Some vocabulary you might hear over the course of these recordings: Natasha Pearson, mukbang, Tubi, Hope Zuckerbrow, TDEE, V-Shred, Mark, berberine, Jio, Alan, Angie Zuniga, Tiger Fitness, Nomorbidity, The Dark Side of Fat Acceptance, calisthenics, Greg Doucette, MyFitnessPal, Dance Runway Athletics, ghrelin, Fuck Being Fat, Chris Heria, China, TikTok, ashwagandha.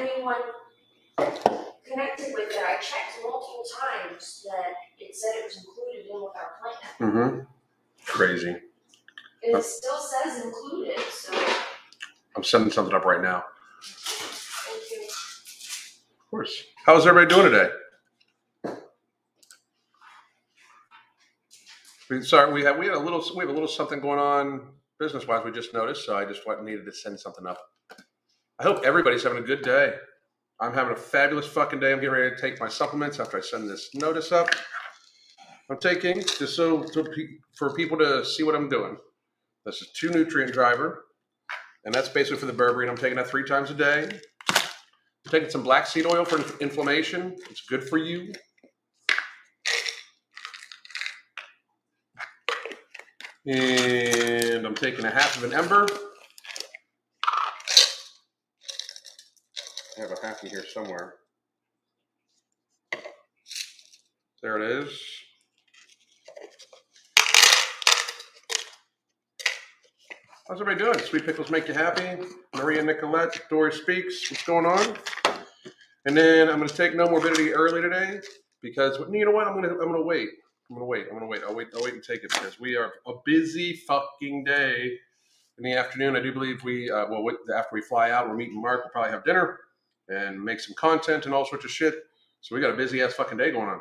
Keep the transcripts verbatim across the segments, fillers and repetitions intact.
anyone connected with it. I checked multiple times that it said it was included in with our plan. Mm-hmm. Crazy. And it still says included, so. I'm setting something up right now. Thank you. Of course. How's everybody doing today? Sorry, we had we had a little we have a little something going on business wise. We just noticed, so I just needed to send something up. I hope everybody's having a good day. I'm having a fabulous fucking day. I'm getting ready to take my supplements after I send this notice up. I'm taking just so to, for people to see what I'm doing. This is two nutrient driver, and that's basically for the berberine. I'm taking that three times a day. I'm taking some black seed oil for inflammation. It's good for you. And I'm taking a half of an ember. I have a half in here somewhere. There it is. How's everybody doing? Sweet Pickles Make You Happy. Maria Nicolette, Dory Speaks. What's going on? And then I'm going to take No Morbidity early today because, you know what? I'm going to, I'm going to wait. I'm gonna wait. I'm gonna wait. I'll wait. I'll wait and take it because we are a busy fucking day in the afternoon. I do believe we, uh, well, after we fly out, we're meeting Mark. We'll probably have dinner and make some content and all sorts of shit. So we got a busy ass fucking day going on.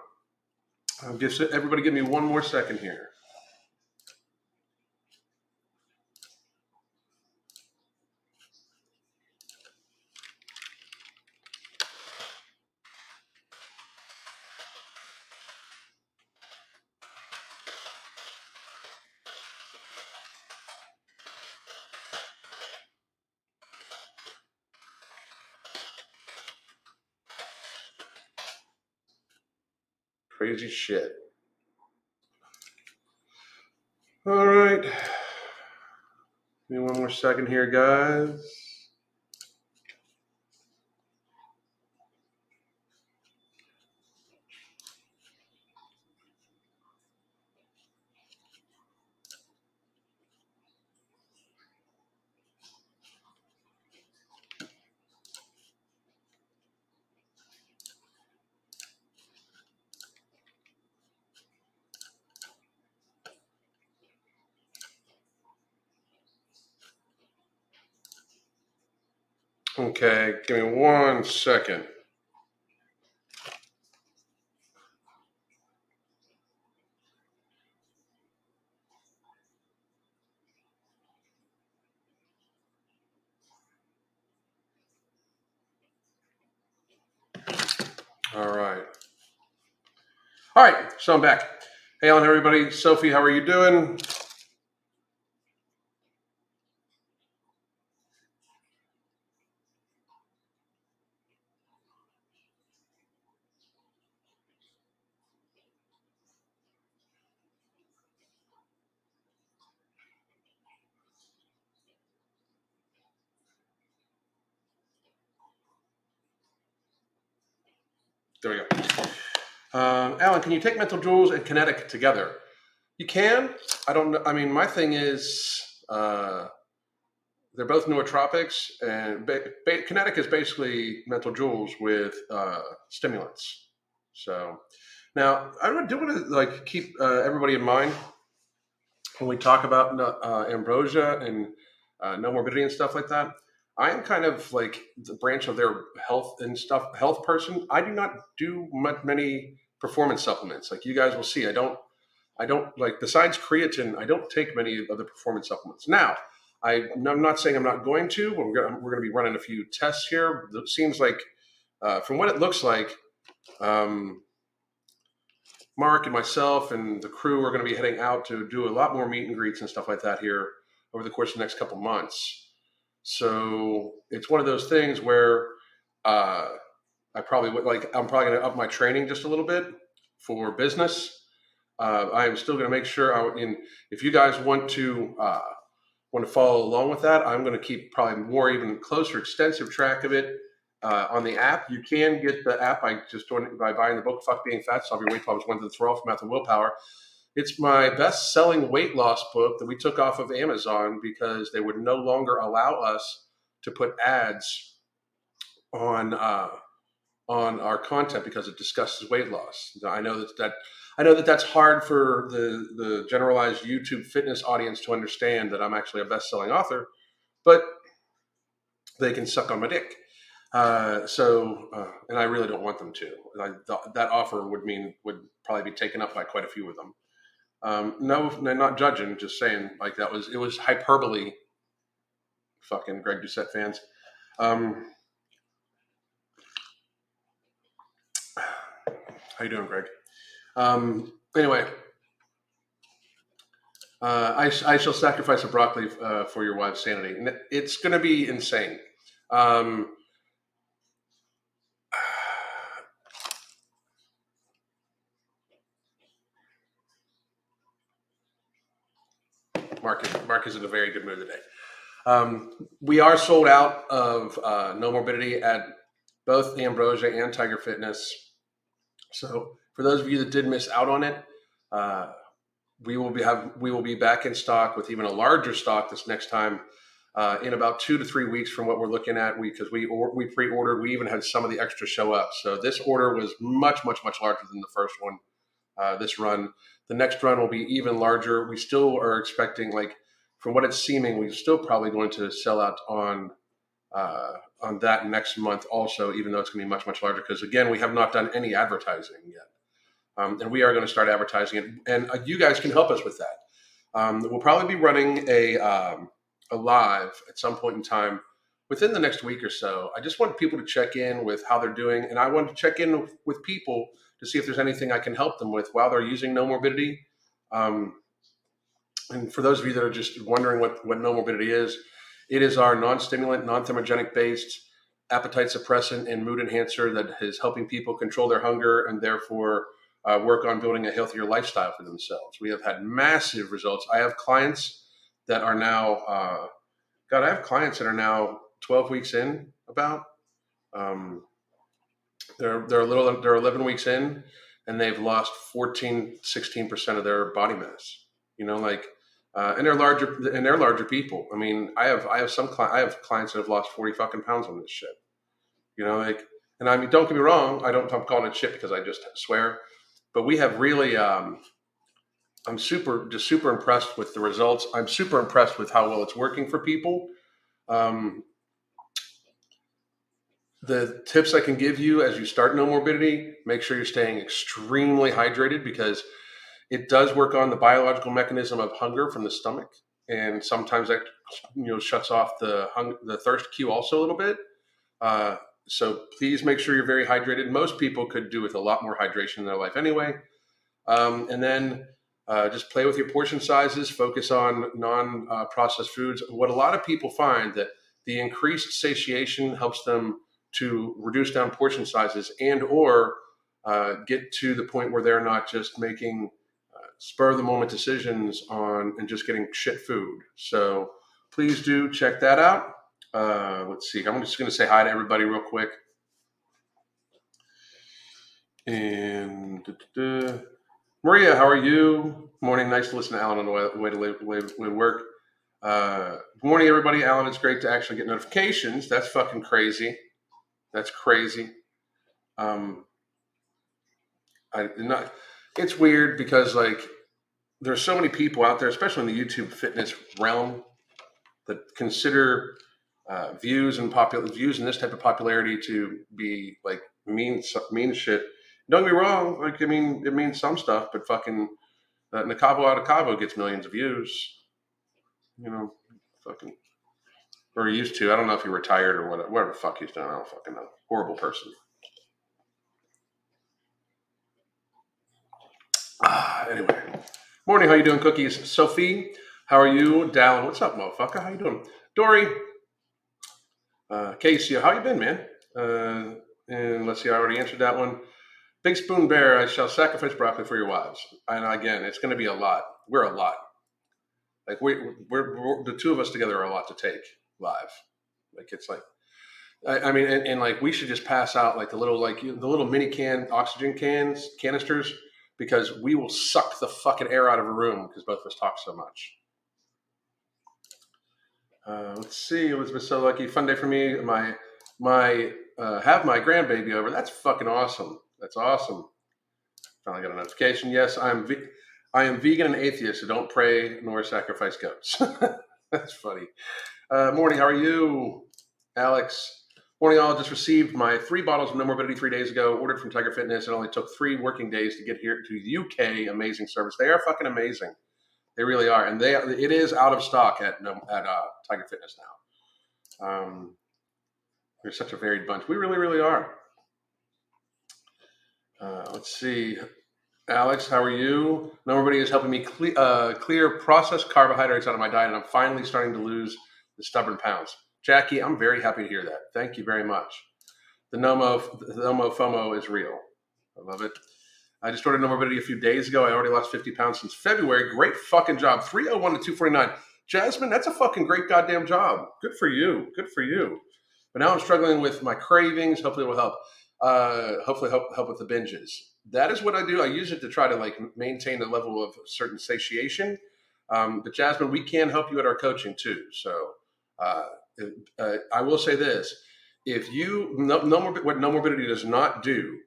I'll give everybody, give me one more second here. Crazy shit. All right. Give me one more second here, guys. Okay, give me one second. All right. All right, so I'm back. Hey, Alan, everybody. Sophie, how are you doing? There we go. Um, Alan, can you take mental jewels and kinetic together? You can. I don't know. I mean, my thing is uh, they're both nootropics, and ba ba kinetic is basically mental jewels with uh, stimulants. So now I do want to like keep uh, everybody in mind when we talk about uh, Ambrosia and uh, No Morbidity and stuff like that. I am kind of like the branch of their health and stuff, health person. I do not do much, many performance supplements. Like you guys will see, I don't, I don't like besides creatine, I don't take many of the performance supplements. Now, I, I'm not saying I'm not going to, but we're gonna, we're going to be running a few tests here. It seems like, uh, from what it looks like, um, Mark and myself and the crew are going to be heading out to do a lot more meet and greets and stuff like that here over the course of the next couple months. So it's one of those things where uh, I probably would like, I'm probably going to up my training just a little bit for business. Uh, I am still going to make sure I, and if you guys want to, uh, want to follow along with that, I'm going to keep probably more, even closer, extensive track of it uh, on the app. You can get the app by just doing it by buying the book, Fuck Being Fat, Solve Your Weight Problems, One to the Throw Off, Math and Willpower. It's my best-selling weight loss book that we took off of Amazon because they would no longer allow us to put ads on uh, on our content because it discusses weight loss. I know that that I know that that's hard for the the generalized YouTube fitness audience to understand that I'm actually a best-selling author, but they can suck on my dick. Uh, so, uh, and I really don't want them to. I, th that offer would mean would probably be taken up by quite a few of them. Um, no, not judging, just saying like that was, it was hyperbole. Fucking Greg Doucette fans. Um, how you doing, Greg? Um, anyway, uh, I, I shall sacrifice a broccoli, uh, for your wife's sanity. And it's going to be insane. Um, Mark is, Mark is in a very good mood today. Um, we are sold out of uh, Nomorbidity at both Ambrosia and Tiger Fitness. So for those of you that did miss out on it, uh, we will be have we will be back in stock with even a larger stock this next time uh, in about two to three weeks from what we're looking at. We because we or, we pre-ordered, we even had some of the extra show up. So this order was much much much larger than the first one. Uh, this run, the next run will be even larger. We still are expecting, like, from what it's seeming, we're still probably going to sell out on uh, on that next month also, even though it's going to be much, much larger. Because, again, we have not done any advertising yet. Um, and we are going to start advertising it. And uh, you guys can help us with that. Um, we'll probably be running a, um, a live at some point in time within the next week or so. I just want people to check in with how they're doing. And I want to check in with, with people to see if there's anything I can help them with while they're using Nomorbidity. Um And for those of you that are just wondering what, what Nomorbidity is, it is our non-stimulant, non-thermogenic-based appetite suppressant and mood enhancer that is helping people control their hunger and therefore uh, work on building a healthier lifestyle for themselves. We have had massive results. I have clients that are now, uh, God, I have clients that are now twelve weeks in about. Um, they're, they're, a little, they're eleven weeks in, and they've lost fourteen, sixteen percent of their body mass, you know, like. Uh, and they're larger, and they're larger people. I mean, I have, I have some, cli I have clients that have lost forty fucking pounds on this shit. You know, like, and I mean, don't get me wrong, I don't, I'm calling it shit because I just swear, but we have really, um, I'm super, just super impressed with the results. I'm super impressed with how well it's working for people. Um, the tips I can give you as you start Nomorbidity: make sure you're staying extremely hydrated, because it does work on the biological mechanism of hunger from the stomach, and sometimes that, you know, shuts off the hung the thirst cue also a little bit. Uh, so please make sure you're very hydrated. Most people could do with a lot more hydration in their life anyway. Um, and then uh, just play with your portion sizes. Focus on non-processed uh, foods. What a lot of people find that the increased satiation helps them to reduce down portion sizes and or uh, get to the point where they're not just making spur of the moment decisions on and just getting shit food. So please do check that out. Uh, let's see. I'm just going to say hi to everybody real quick. And da, da, da. Maria, how are you? Morning. Nice to listen to Alan on the way, way to live, live, live work. Uh, good morning, everybody. Alan, it's great to actually get notifications. That's fucking crazy. That's crazy. Um, I did not. It's weird because, like, there's so many people out there, especially in the YouTube fitness realm, that consider uh, views and popular views and this type of popularity to be like mean mean shit. Don't get me wrong, like, I mean, it means some stuff, but fucking uh, Nakabo out of Cabo gets millions of views, you know, fucking, or used to. I don't know if he retired or whatever. Whatever the fuck he's done, I don't fucking know. Horrible person. Ah, anyway, morning. How you doing, Cookies? Sophie, how are you? Dallin, what's up, motherfucker? How you doing? Dory, uh, Casey, how you been, man? Uh, and let's see, I already answered that one. Big Spoon Bear, I shall sacrifice broccoli for your wives. And again, it's going to be a lot. We're a lot. Like we, we're, we're the two of us together are a lot to take live. Like it's like, I, I mean, and, and like we should just pass out like the little like the little mini can oxygen cans canisters. Because we will suck the fucking air out of a room because both of us talk so much. Uh, let's see, it was so lucky. Fun day for me. My my uh, have my grandbaby over. That's fucking awesome. That's awesome. Finally got a notification. Yes, I'm ve- I am vegan and atheist, so don't pray nor sacrifice goats. That's funny. Uh, morning, how are you, Alex? Morning, all. Just received my three bottles of Nomorbidity three days ago, ordered from Tiger Fitness. It only took three working days to get here to the U K. Amazing service. They are fucking amazing. They really are. And they it is out of stock at, at uh, Tiger Fitness now. Um, we're such a varied bunch. We really, really are. Uh, let's see. Alex, how are you? Nomorbidity is helping me cle- uh, clear processed carbohydrates out of my diet, and I'm finally starting to lose the stubborn pounds. Jackie, I'm very happy to hear that. Thank you very much. The Nomo, the Nomo FOMO is real. I love it. I just ordered Nomorbidity a few days ago. I already lost fifty pounds since February. Great fucking job. three oh one to two forty-nine. Jasmine, that's a fucking great goddamn job. Good for you. Good for you. But now I'm struggling with my cravings. Hopefully it will help. Uh, hopefully help help with the binges. That is what I do. I use it to try to like maintain a level of certain satiation. Um, but Jasmine, we can help you at our coaching too. So, uh, Uh, I will say this, if you, no, no more, what Nomorbidity does not do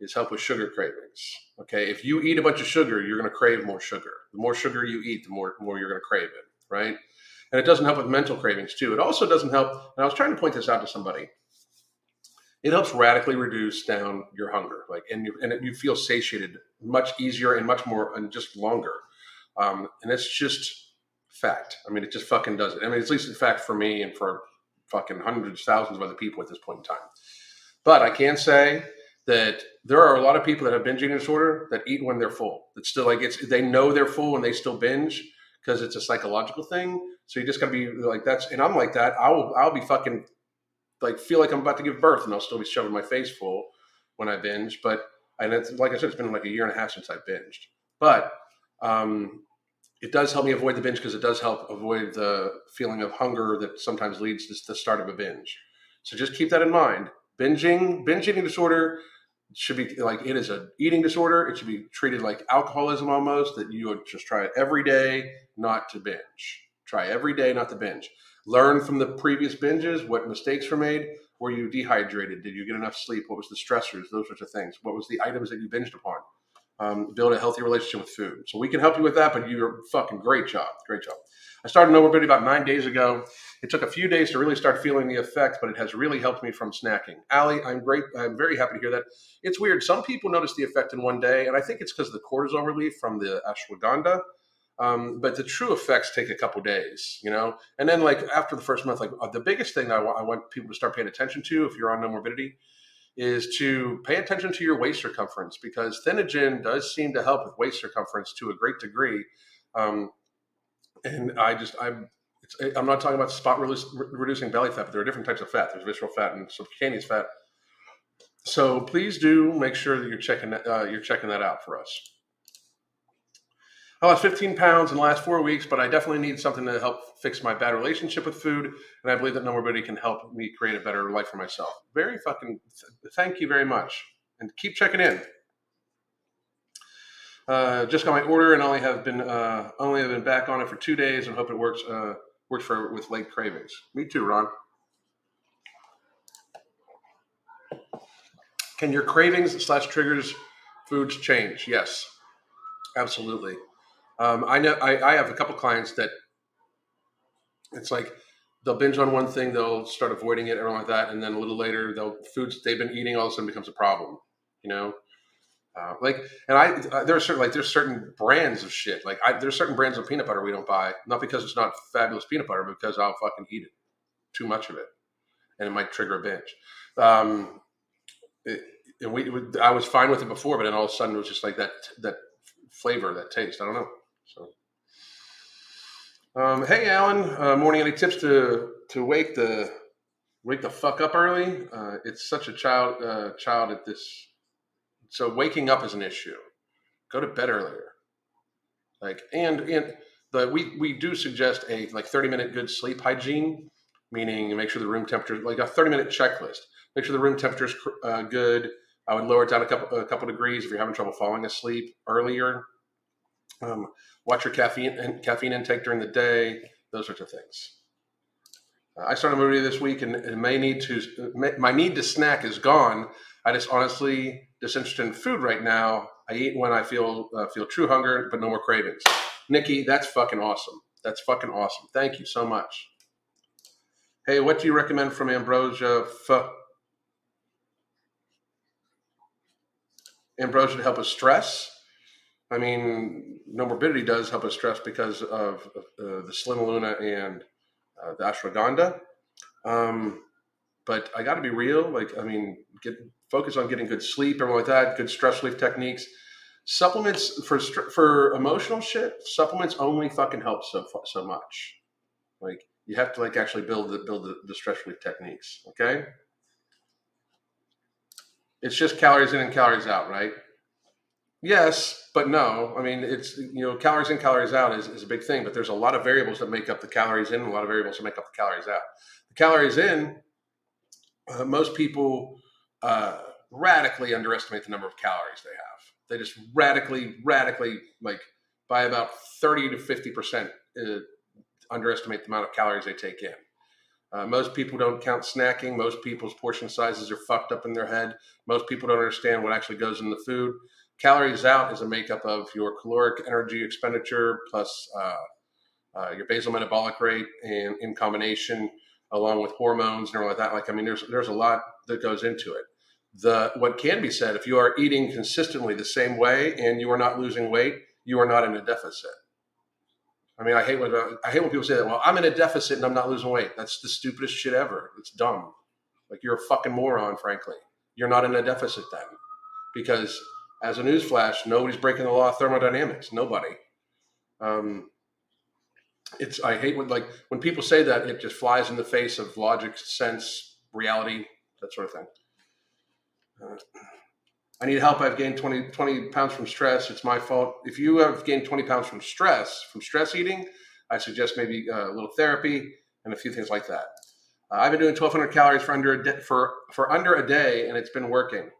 is help with sugar cravings, okay? If you eat a bunch of sugar, you're going to crave more sugar. The more sugar you eat, the more, more you're going to crave it, right? And it doesn't help with mental cravings too. It also doesn't help, and I was trying to point this out to somebody, it helps radically reduce down your hunger, like, and you, and you feel satiated much easier and much more, and just longer. Um, and it's just... fact. I mean, it just fucking does it. I mean, it's at least a fact for me and for fucking hundreds, thousands of other people at this point in time. But I can say that there are a lot of people that have binge eating disorder that eat when they're full. It's still like it's, they know they're full and they still binge because it's a psychological thing. So you just gotta be like, that's, and I'm like that. I will, I'll be fucking like, feel like I'm about to give birth and I'll still be shoving my face full when I binge. But, and it's like I said, it's been like a year and a half since I binged, but, um, it does help me avoid the binge because it does help avoid the feeling of hunger that sometimes leads to the start of a binge. So just keep that in mind. Binging, binge eating disorder should be like, it is an eating disorder. It should be treated like alcoholism almost, that you would just try every day not to binge. Try every day not to binge. Learn from the previous binges, what mistakes were made. Were you dehydrated? Did you get enough sleep? What was the stressors? Those sorts of things. What was the items that you binged upon? Um, build a healthy relationship with food. So we can help you with that, but you're fucking great job. Great job. I started Nomorbidity about nine days ago. It took a few days to really start feeling the effect, but it has really helped me from snacking. Allie, I'm great. I'm very happy to hear that. It's weird. Some people notice the effect in one day, and I think it's because of the cortisol relief from the ashwagandha. Um, but the true effects take a couple days, you know? And then like after the first month, like uh, the biggest thing I, w- I want people to start paying attention to if you're on Nomorbidity is to pay attention to your waist circumference, because Thenogen does seem to help with waist circumference to a great degree. Um, and I just, I'm, it's, I'm not talking about spot reduce, reducing belly fat, but there are different types of fat. There's visceral fat and subcutaneous fat. So please do make sure that you're checking that, uh, you're checking that out for us. I lost fifteen pounds in the last four weeks, but I definitely need something to help fix my bad relationship with food. And I believe that Nomorbidity can help me create a better life for myself. Very fucking, th- thank you very much. And keep checking in. Uh, just got my order and only have been, uh, only have been back on it for two days and hope it works, uh, works for, with late cravings. Me too, Ron. Can your cravings slash triggers foods change? Yes, absolutely. Um, I know I, I have a couple clients that it's like they'll binge on one thing, they'll start avoiding it, everything like that, and then a little later, they'll foods they've been eating all of a sudden becomes a problem, you know. Uh, like, and I, I there are certain like there's certain brands of shit. Like, I, there's certain brands of peanut butter we don't buy, not because it's not fabulous peanut butter, but because I'll fucking eat it, too much of it, and it might trigger a binge. Um, it, and we, it, I was fine with it before, but then all of a sudden it was just like that that flavor, that taste. I don't know. So, um, hey, Alan, uh, morning. Any tips to, to wake the, wake the fuck up early? Uh, it's such a child, uh, child at this. So waking up is an issue. Go to bed earlier. Like, and, and the, we, we do suggest a like thirty minute good sleep hygiene, meaning make sure the room temperature, like a thirty minute checklist, make sure the room temperature is uh, good. I would lower it down a couple, a couple degrees if you're having trouble falling asleep earlier. Um, watch your caffeine and caffeine intake during the day, those sorts of things. I started a movie this week, and, and may need to, may, my need to snack is gone. I just honestly disinterested in food right now. I eat when I feel uh, feel true hunger, but no more cravings. Nikki, that's fucking awesome. That's fucking awesome. Thank you so much. Hey, what do you recommend from Ambrosia? F- Ambrosia to help with stress. I mean, Nomorbidity does help with stress because of uh, the Slim Luna and uh, the ashwagandha. Um, but I got to be real. Like, I mean, get focus on getting good sleep, everything like that, good stress relief techniques. Supplements for for emotional shit, supplements only fucking help so so much. Like, you have to like actually build the build the, the stress relief techniques. Okay, it's just calories in and calories out, right? Yes, but no. I mean, it's, you know, calories in, calories out is, is a big thing, but there's a lot of variables that make up the calories in, and a lot of variables that make up the calories out. The calories in, uh, most people uh, radically underestimate the number of calories they have. They just radically, radically, like by about thirty to fifty percent uh, underestimate the amount of calories they take in. Uh, most people don't count snacking. Most people's portion sizes are fucked up in their head. Most people don't understand what actually goes in the food. Calories out is a makeup of your caloric energy expenditure plus uh, uh, your basal metabolic rate, and in combination along with hormones and all like that. Like, I mean, there's there's a lot that goes into it. The what can be said, if you are eating consistently the same way and you are not losing weight, you are not in a deficit. I mean, I hate when I hate when people say that. Well, I'm in a deficit and I'm not losing weight. That's the stupidest shit ever. It's dumb. Like, you're a fucking moron, frankly. You're not in a deficit then, because as a newsflash, nobody's breaking the law of thermodynamics. Nobody. Um, it's I hate when like when people say that. It just flies in the face of logic, sense, reality, that sort of thing. Uh, I need help. I've gained twenty pounds from stress. It's my fault. If you have gained twenty pounds from stress, from stress eating, I suggest maybe uh, a little therapy and a few things like that. Uh, I've been doing twelve hundred calories for under a de- for for under a day, and it's been working.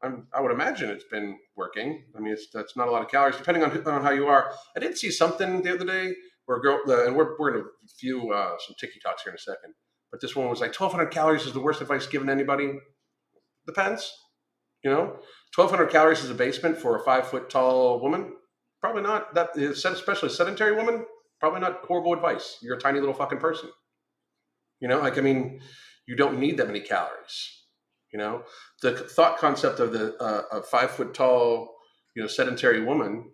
I'm, I would imagine it's been working. I mean, it's that's not a lot of calories, depending on, on how you are. I did see something the other day where a girl, uh, and we're we're going to view uh, some TikToks here in a second, but this one was like twelve hundred calories is the worst advice given to anybody. Depends. You know, twelve hundred calories is a basement for a five foot tall woman. Probably not that, especially a sedentary woman. Probably not horrible advice. You're a tiny little fucking person. You know, like, I mean, you don't need that many calories. You know, the thought concept of the uh, a five foot tall, you know, sedentary woman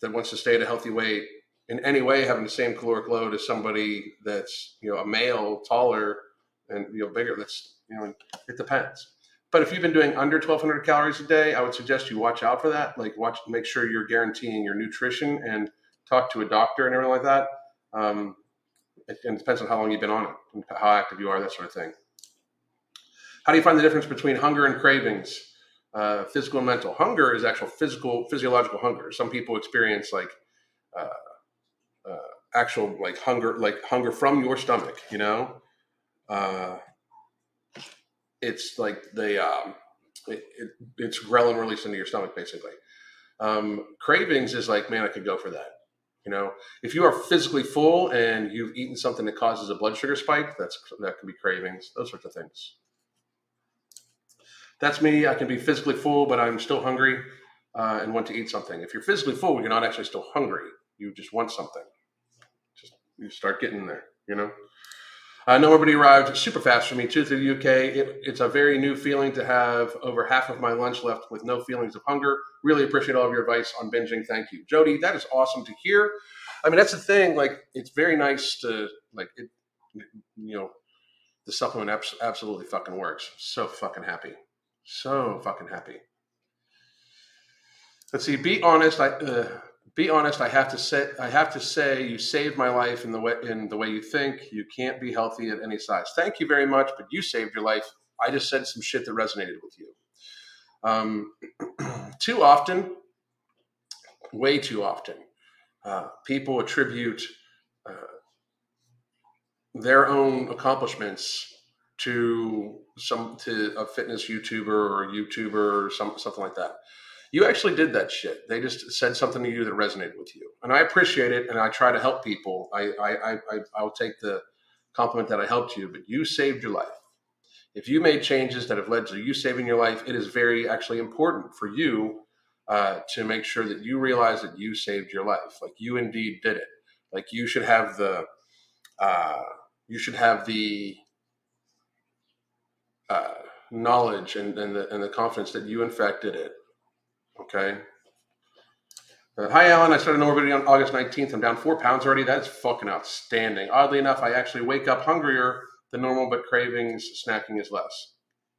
that wants to stay at a healthy weight in any way, having the same caloric load as somebody that's, you know, a male, taller and, you know, bigger. That's, you know, it depends. But if you've been doing under twelve hundred calories a day, I would suggest you watch out for that. Like, watch, make sure you're guaranteeing your nutrition and talk to a doctor and everything like that. Um, it, and it depends on how long you've been on it, and how active you are, that sort of thing. How do you find the difference between hunger and cravings, uh, physical and mental? Hunger is actual physical, physiological hunger. Some people experience like uh, uh, actual like hunger, like hunger from your stomach, you know? Uh, It's like they, um, it, it, it's ghrelin released into your stomach, basically. Um, cravings is like, man, I could go for that. You know, if you are physically full and you've eaten something that causes a blood sugar spike, that's that can be cravings, those sorts of things. That's me. I can be physically full, but I'm still hungry uh, and want to eat something. If you're physically full, you're not actually still hungry. You just want something. Just you start getting there, you know. Uh, Nobody arrived super fast for me too to the U K. It, it's a very new feeling to have over half of my lunch left with no feelings of hunger. Really appreciate all of your advice on binging. Thank you, Jody. That is awesome to hear. I mean, that's the thing. Like, it's very nice to like, it, you know, the supplement abs- absolutely fucking works. So fucking happy. So fucking happy. Let's see. Be honest. I. Uh, Be honest. I have to say. I have to say, you saved my life in the way in the way you think. You can't be healthy at any size. Thank you very much, but you saved your life. I just said some shit that resonated with you. Um, too often, way too often, uh, people attribute uh, their own accomplishments to some to a fitness YouTuber or YouTuber or some something like that. You actually did that shit. They just said something to you that resonated with you. And I appreciate it. And I try to help people. I, I, I, I'll take the, compliment that I helped you, but you saved your life. If you made changes that have led to you saving your life, it is very actually important for you uh, to make sure that you realize that you saved your life. Like you indeed did it. Like you should have the, uh, you should have the uh, knowledge and, and, the, and the confidence that you in fact did it. Okay. Uh, hi, Alan. I started Nomorbidity on August nineteenth. I'm down four pounds already. That's fucking outstanding. Oddly enough, I actually wake up hungrier than normal, but cravings, snacking is less.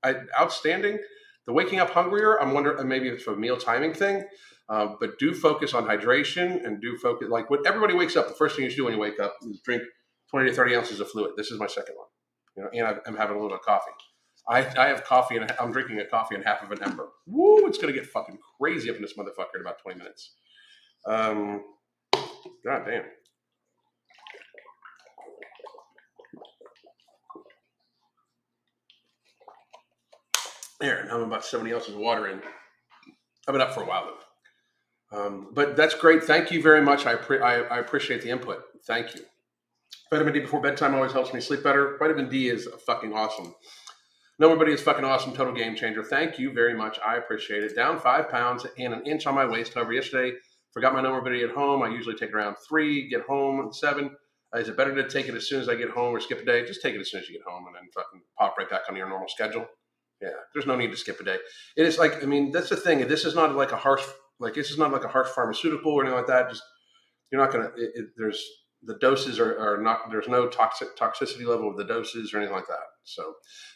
I, outstanding. The waking up hungrier, I'm wondering, maybe it's a meal timing thing, uh, but do focus on hydration and do focus, like when everybody wakes up, the first thing you should do when you wake up is drink twenty to thirty ounces of fluid. This is my second one. You know, and I'm having a little bit of coffee. I, I have coffee and I'm drinking a coffee and half of an ember. Woo, it's going to get fucking crazy up in this motherfucker in about twenty minutes. Um, God damn. There, now I'm about seventy ounces of water in. I've been up for a while though. Um, but that's great. Thank you very much. I, pre- I, I appreciate the input. Thank you. Vitamin D before bedtime always helps me sleep better. Vitamin D is fucking awesome. Nomorbidity is fucking awesome. Total game changer. Thank you very much. I appreciate it. Down five pounds and an inch on my waist. However, yesterday, forgot my Nomorbidity at home. I usually take it around three, get home at seven. Uh, is it better to take it as soon as I get home or skip a day? Just take it as soon as you get home and then fucking pop right back on your normal schedule. Yeah, there's no need to skip a day. It is like, I mean, that's the thing. This is not like a harsh, like this is not like a harsh pharmaceutical or anything like that. Just, you're not going to, there's, the doses are, are not, there's no toxic toxicity level of the doses or anything like that. So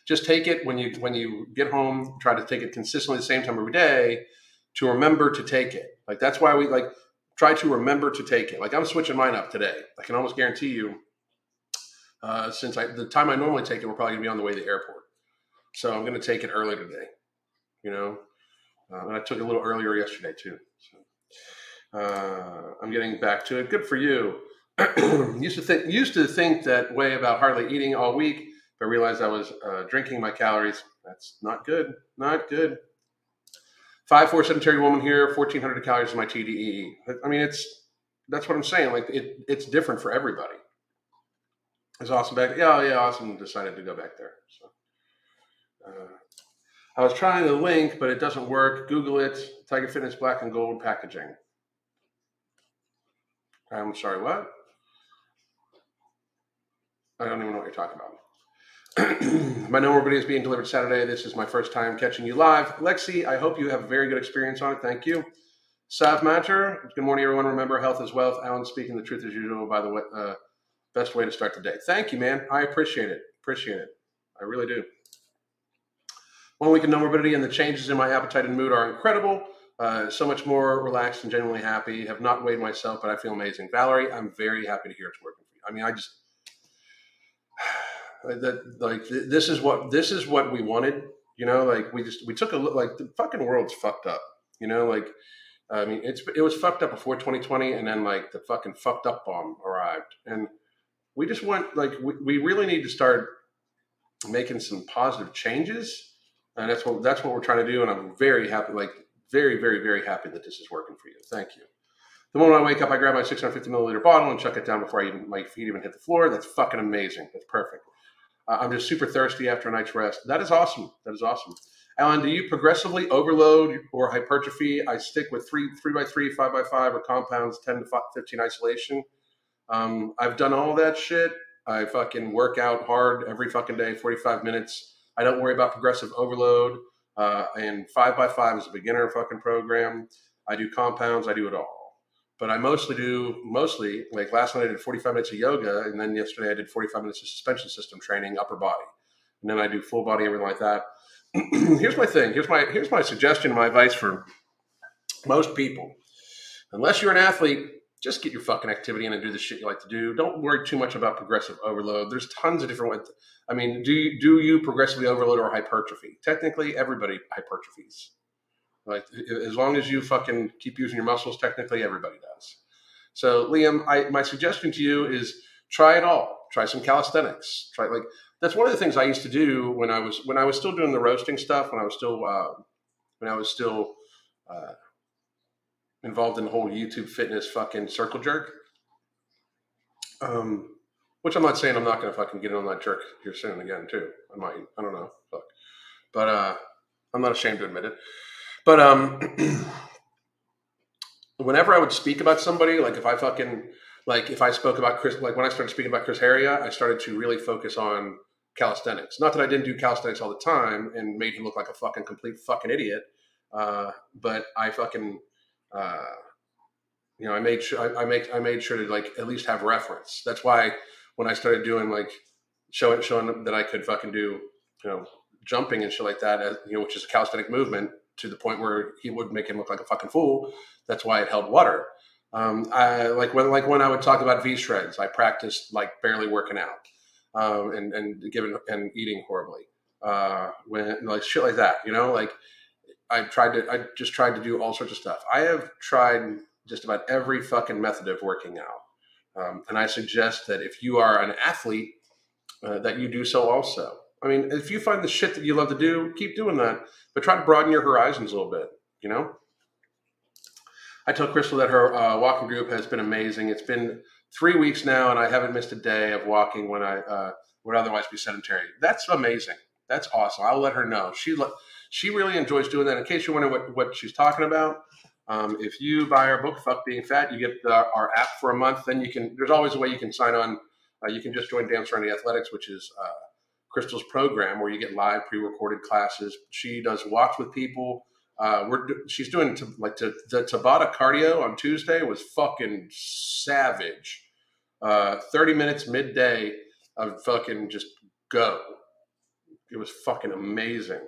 just take it when you, when you get home, try to take it consistently the same time every day to remember to take it. Like, that's why we, like, try to remember to take it. Like, I'm switching mine up today. I can almost guarantee you, uh, since I, the time I normally take it, we're probably going to be on the way to the airport. So I'm going to take it early today, you know. Uh, and I took it a little earlier yesterday, too. So, uh, I'm getting back to it. Good for you. used to think used to think that way about hardly eating all week, but realized I was uh, drinking my calories. That's not good. Not good. five foot four sedentary woman here, fourteen hundred calories in my T D E E. I mean, it's, that's what I'm saying. Like, it, it's different for everybody. Is Austin back? Yeah, yeah, Austin decided to go back there. So, uh, I was trying the link, but it doesn't work. Google it. Tiger Fitness black and gold packaging. I'm sorry, what? I don't even know what you're talking about. My Nomorbidity is being delivered Saturday. This is my first time catching you live. Lexi, I hope you have a very good experience on it. Thank you. Sav Matter, good morning, everyone. Remember, health is wealth. Alan speaking the truth as usual, by the way, uh, best way to start the day. Thank you, man. I appreciate it. Appreciate it. I really do. One week of Nomorbidity and the changes in my appetite and mood are incredible. Uh, so much more relaxed and genuinely happy. Have not weighed myself, but I feel amazing. Valerie, I'm very happy to hear it's working for you. I mean, I just... That like this is what this is what we wanted, you know. Like we just we took a look. Like the fucking world's fucked up, you know. Like I mean, it's it was fucked up before twenty twenty, and then like the fucking fucked up bomb arrived, and we just want like we, we really need to start making some positive changes, and that's what that's what we're trying to do. And I'm very happy, like very very very happy that this is working for you. Thank you. The moment I wake up, I grab my six hundred fifty milliliter bottle and chuck it down before I even my feet even hit the floor. That's fucking amazing. That's perfect. I'm just super thirsty after a night's rest. That is awesome. That is awesome. Alan, do you progressively overload or hypertrophy? I stick with three, three by three, five by five, or compounds, ten to fifteen isolation. Um, I've done all that shit. I fucking work out hard every fucking day, forty-five minutes. I don't worry about progressive overload. Uh, and five by five is a beginner fucking program. I do compounds. I do it all. But I mostly do, mostly, like last night I did forty-five minutes of yoga, and then yesterday I did forty-five minutes of suspension system training, upper body. And then I do full body, everything like that. Here's my thing. Here's my here's my suggestion, my advice for most people. Unless you're an athlete, just get your fucking activity in and do the shit you like to do. Don't worry too much about progressive overload. There's tons of different ways. I mean, do you, do you progressively overload or hypertrophy? Technically, everybody hypertrophies. Like, as long as you fucking keep using your muscles, technically everybody does. So, Liam, I, my suggestion to you is try it all. Try some calisthenics. Try like that's one of the things I used to do when I was when I was still doing the roasting stuff. When I was still uh, when I was still uh, involved in the whole YouTube fitness fucking circle jerk. Um, Which I'm not saying I'm not going to fucking get in on that jerk here soon again, too. I might. I don't know. Fuck. But uh, I'm not ashamed to admit it. But um, whenever I would speak about somebody, like if I fucking, like if I spoke about Chris, like when I started speaking about Chris Heria, I started to really focus on calisthenics. Not that I didn't do calisthenics all the time and made him look like a fucking complete fucking idiot. Uh, but I fucking... Uh, You know, I made sure I, I make I made sure to like at least have reference. That's why when I started doing like showing showing that I could fucking do, you know, jumping and shit like that, as, you know, which is a calisthenic movement, to the point where he would make him look like a fucking fool. That's why it held water. Um, I like when like when I would talk about V-Shreds, I practiced like barely working out um, and and giving and eating horribly. Uh, when like shit like that, you know, like I tried to I just tried to do all sorts of stuff. I have tried just about every fucking method of working out. Um, and I suggest that if you are an athlete, uh, that you do so also. I mean, if you find the shit that you love to do, keep doing that, but try to broaden your horizons a little bit, you know? I tell Crystal that her uh, walking group has been amazing. It's been three weeks now, and I haven't missed a day of walking when I uh, would otherwise be sedentary. That's amazing. That's awesome. I'll let her know. She le- she really enjoys doing that. In case you're wondering what, what she's talking about, Um, if you buy our book, Fuck Being Fat, you get the, our app for a month. Then you can, there's always a way you can sign on. Uh, you can just join Dance Runway Athletics, which is uh, Crystal's program where you get live pre-recorded classes. She does walks with people. Uh, we're, she's doing t- like t- the Tabata cardio on Tuesday was fucking savage. Uh, thirty minutes midday of fucking just go. It was fucking amazing.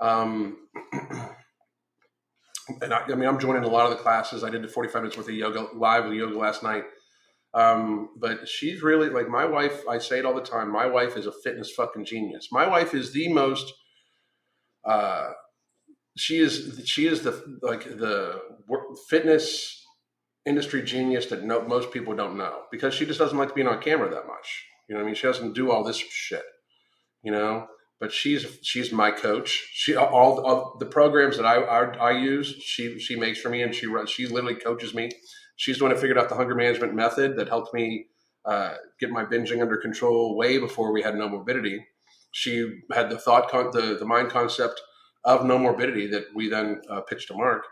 Um, And I, I mean, I'm joining a lot of the classes. I did forty-five minutes worth of yoga, live with yoga last night. Um, but she's really like my wife. I say it all the time. My wife is a fitness fucking genius. My wife is the most, uh, she is, she is the, like the fitness industry genius that no, most people don't know, because she just doesn't like being on camera that much. You know what I mean? She doesn't do all this shit, you know? But she's she's my coach. She all, all the programs that I, I I use, she she makes for me, and she runs. She literally coaches me. She's the one who figured out the hunger management method that helped me uh, get my binging under control way before we had Nomorbidity. She had the thought con- the the mind concept of Nomorbidity that we then uh, pitched to Mark.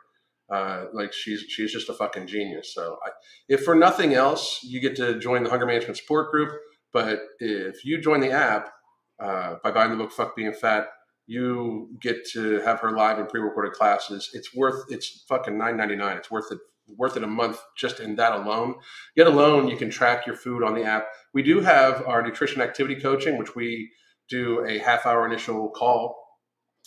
Uh, like she's she's just a fucking genius. So I, if for nothing else, you get to join the hunger management support group. But if you join the app, Uh, by buying the book, Fuck Being Fat, you get to have her live and pre-recorded classes. It's worth, it's fucking nine ninety-nine. It's worth it, worth it a month just in that alone. Yet alone, you can track your food on the app. We do have our nutrition activity coaching, which we do a half hour initial call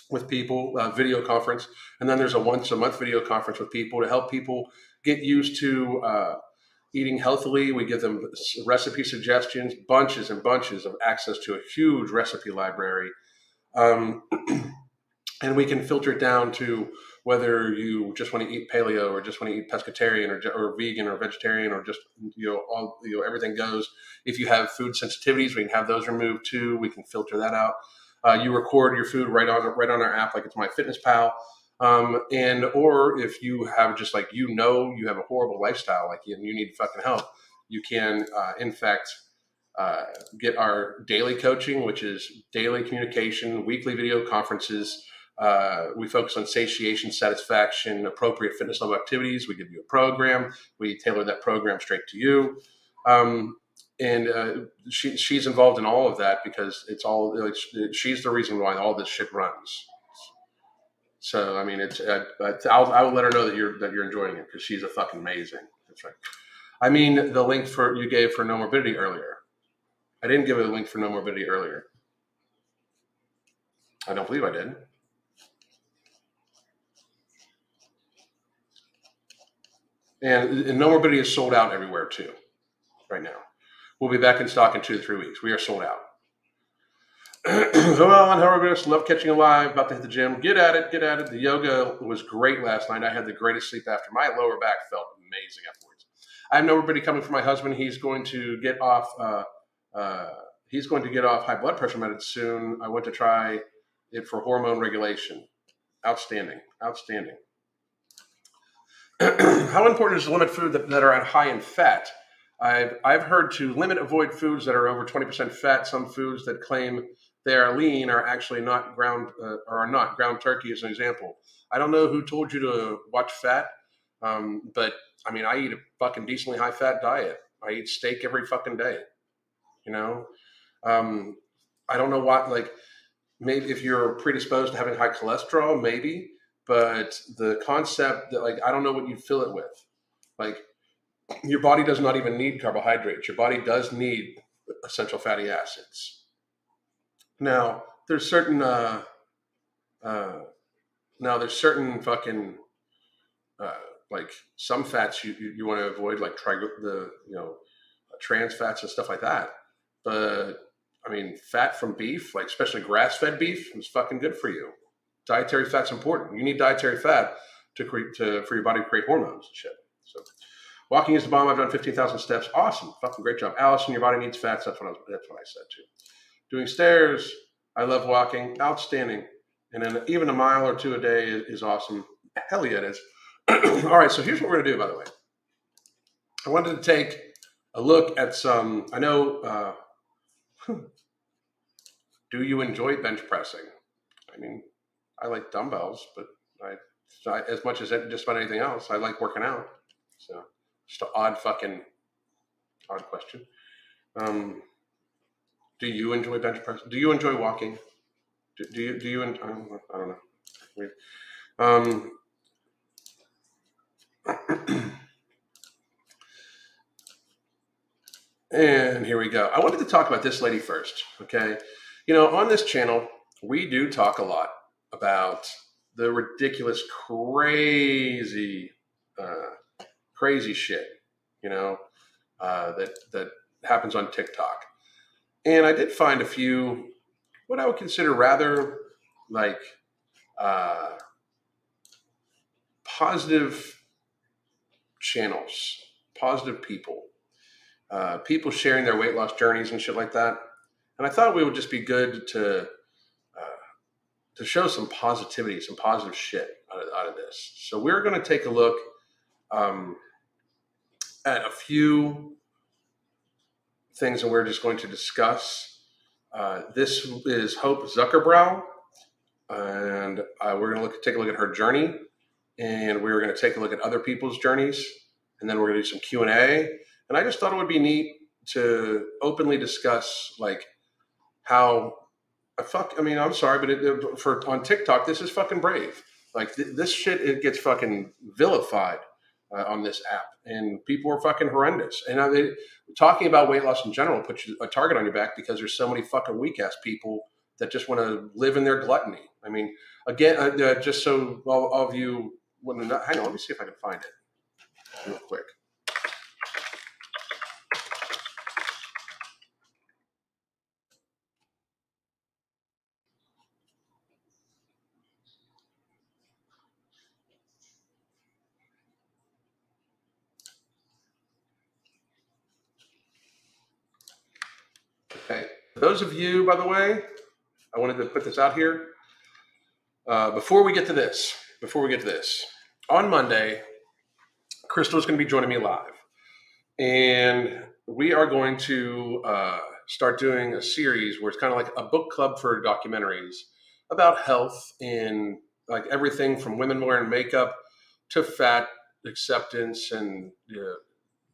with people, uh, video conference. And then there's a once a month video conference with people to help people get used to, uh, eating healthily. We give them recipe suggestions, bunches and bunches of access to a huge recipe library. Um, and we can filter it down to whether you just want to eat paleo or just want to eat pescatarian or, or vegan or vegetarian or just, you know, all, you know, everything goes. If you have food sensitivities, we can have those removed too. We can filter that out. Uh, you record your food right on, right on our app, like it's MyFitnessPal. Um, and, or if you have just like, you know, you have a horrible lifestyle, like you, you need fucking help, you can, uh, in fact, uh, get our daily coaching, which is daily communication, weekly video conferences. Uh, we focus on satiation, satisfaction, appropriate fitness level activities. We give you a program. We tailor that program straight to you. Um, and, uh, she, she's involved in all of that because it's all, like, she's the reason why all this shit runs. So I mean, it's uh, I'll I will let her know that you're that you're enjoying it because she's a fucking amazing. That's right. I mean, the link for you gave for Nomorbidity earlier. I didn't give a link for Nomorbidity earlier. I don't believe I did. And, and Nomorbidity is sold out everywhere too, right now. We'll be back in stock in two to three weeks. We are sold out. Hello, Alan. How are you? Love catching you live. About to hit the gym. Get at it. Get at it. The yoga was great last night. I had the greatest sleep after. My lower back felt amazing afterwards. I have Nomorbidity coming from my husband. He's going to get off. Uh, uh, he's going to get off high blood pressure medicine soon. I went to try it for hormone regulation. Outstanding. Outstanding. How important is to limit food that, that are high in fat? I've, I've heard to limit, avoid foods that are over twenty percent fat. Some foods that claim they are lean are actually not ground uh, or are not. Ground turkey is an example. I don't know who told you to watch fat, um, but I mean, I eat a fucking decently high fat diet. I eat steak every fucking day, you know? Um, I don't know what, like maybe if you're predisposed to having high cholesterol, maybe, but the concept that like, I don't know what you'd fill it with. Like, your body does not even need carbohydrates. Your body does need essential fatty acids. Now there's certain, uh, uh, now there's certain fucking, uh, like some fats you, you, you want to avoid, like trigo, the, you know, trans fats and stuff like that. But I mean, fat from beef, like especially grass fed beef, is fucking good for you. Dietary fat's important. You need dietary fat to create, to, for your body to create hormones and shit. So, walking is the bomb. I've done fifteen thousand steps. Awesome. Fucking great job. Allison, your body needs fats. That's what I, was, that's what I said too. Doing stairs. I love walking. Outstanding. And then even a mile or two a day is, is awesome. Hell yeah, it is. All right. So here's what we're going to do, by the way. I wanted to take a look at some, I know, uh, do you enjoy bench pressing? I mean, I like dumbbells, but I, I as much as just about anything else, I like working out. So. Just an odd fucking, odd question. Um, do you enjoy bench press? Do you enjoy walking? Do, do you, do you, en- I don't know. I don't know. Um, and here we go. I wanted to talk about this lady first. Okay. You know, on this channel, we do talk a lot about the ridiculous, crazy, uh, crazy shit, you know, uh, that, that happens on TikTok. And I did find a few, what I would consider rather like, uh, positive channels, positive people, uh, people sharing their weight loss journeys and shit like that. And I thought we would just be good to, uh, to show some positivity, some positive shit out of, out of this. So we're going to take a look, um, at a few things that we're just going to discuss. Uh, this is Hope Zuckerbrow, and uh, we're going to look, take a look at her journey, and we're going to take a look at other people's journeys, and then we're going to do some Q and A. And I just thought it would be neat to openly discuss, like, how I fuck, I mean, I'm sorry, but it, for on TikTok, this is fucking brave. Like, th- this shit, it gets fucking vilified. Uh, on this app, and people are fucking horrendous. And I mean, talking about weight loss in general puts you, a target on your back, because there's so many fucking weak ass people that just want to live in their gluttony. I mean, again, uh, uh, just so all, all of you wouldn't know, hang on, let me see if I can find it real quick. Those of you, by the way, I wanted to put this out here. Uh, before we get to this, before we get to this, on Monday, Crystal is going to be joining me live. And we are going to uh, start doing a series where it's kind of like a book club for documentaries about health and like everything from women wearing makeup to fat acceptance and, you know,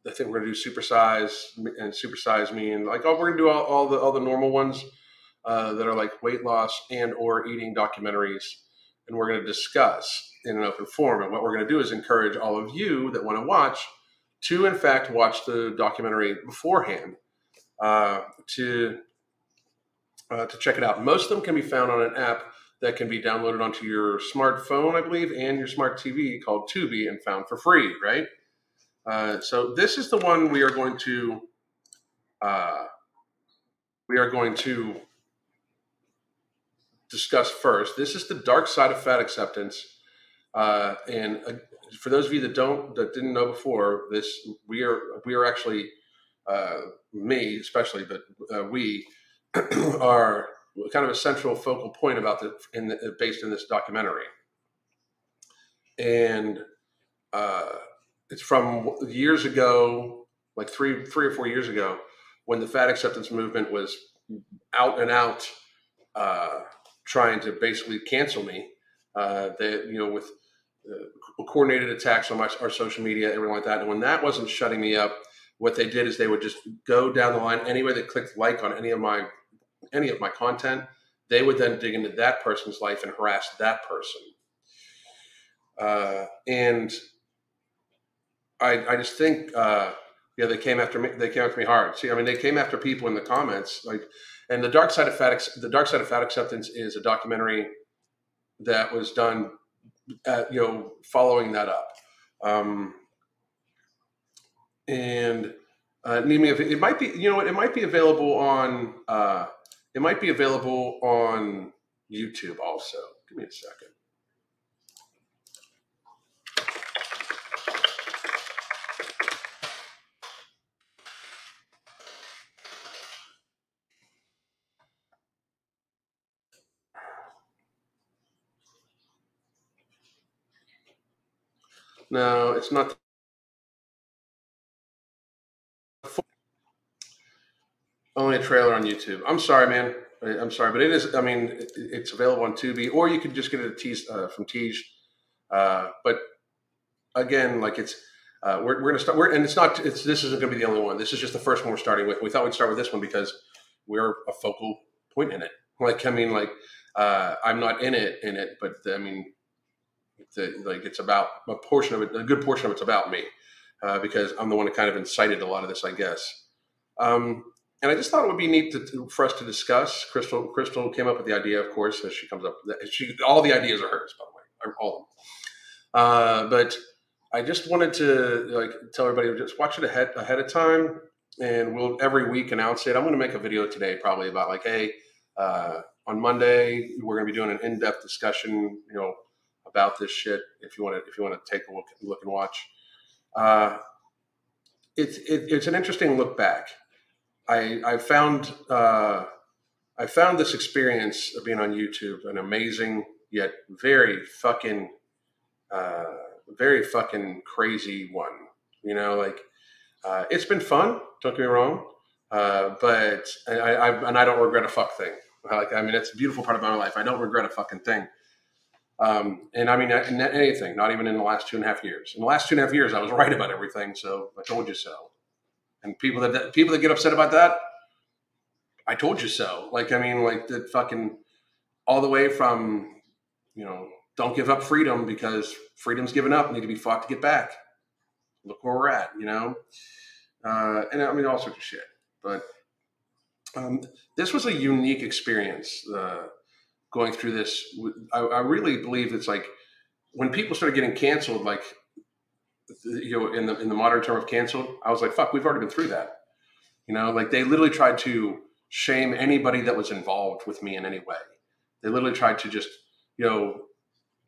I think we're going to do Supersize and Supersize Me, and like, oh, we're going to do all, all the all the normal ones uh, that are like weight loss and or eating documentaries. And we're going to discuss in an open forum. And what we're going to do is encourage all of you that want to watch to, in fact, watch the documentary beforehand uh, to uh, to check it out. Most of them can be found on an app that can be downloaded onto your smartphone, I believe, and your smart T V called Tubi and found for free, right? Uh, so this is the one we are going to, uh, we are going to discuss first. This is The Dark Side of Fat Acceptance. Uh, and uh, for those of you that don't, that didn't know before this, we are, we are actually, uh, me especially, but, uh, we are kind of a central focal point about the, in the, based in this documentary. And, uh, it's from years ago, like three, three or four years ago, when the fat acceptance movement was out and out uh, trying to basically cancel me, uh, that, you know, with uh, coordinated attacks on my, our social media, everything like that. And when that wasn't shutting me up, what they did is they would just go down the line. Anyway, they clicked like on any of my, any of my content, they would then dig into that person's life and harass that person. Uh, and I, I just think, uh, yeah, they came after me. They came after me hard. See, I mean, they came after people in the comments, like, and the Dark Side of Fat, the Dark Side of Fat Acceptance is a documentary that was done, at, you know, following that up. Um, and, uh, it might be, you know, it might be available on, uh, it might be available on YouTube also. Give me a second. No, it's not. Only a trailer on YouTube. I'm sorry, man. I'm sorry, but it is. I mean, it's available on Tubi, or you can just get it at Tease, uh, from Tease. Uh, but again, like it's uh, we're we're gonna start. We're, and it's not. It's this isn't gonna be the only one. This is just the first one we're starting with. We thought we'd start with this one because we're a focal point in it. Like I mean, like uh, I'm not in it in it, but I mean. To, like it's about a portion of it, a good portion of it's about me, uh, because I'm the one that kind of incited a lot of this, I guess. Um, and I just thought it would be neat to, to, for us to discuss. Crystal, Crystal came up with the idea, of course, as she comes up. She, all the ideas are hers, by the way, all of them. Uh, but I just wanted to like tell everybody just watch it ahead ahead of time, and we'll every week announce it. I'm going to make a video today, probably about like, hey, uh, on Monday we're going to be doing an in-depth discussion, you know. About this shit, if you want to, if you want to take a look, look and watch, uh, it's it, it's an interesting look back. I I found uh, I found this experience of being on YouTube an amazing yet very fucking uh, very fucking crazy one. You know, like uh, it's been fun. Don't get me wrong, uh, but I, I and I don't regret a fuck thing. Like I mean, it's a beautiful part of my life. I don't regret a fucking thing. Um, and I mean, in anything, not even in the last two and a half years, in the last two and a half years, I was right about everything. So I told you so. And people that, that people that get upset about that, I told you so. Like, I mean, like the fucking all the way from, you know, don't give up freedom because freedom's given up, need to be fought to get back. Look where we're at, you know? Uh, and I mean, all sorts of shit, but, um, this was a unique experience, uh, going through this, I, I really believe it's like when people started getting canceled, like, you know, in the, in the modern term of canceled, I was like, fuck, we've already been through that. You know, like they literally tried to shame anybody that was involved with me in any way. They literally tried to just, you know,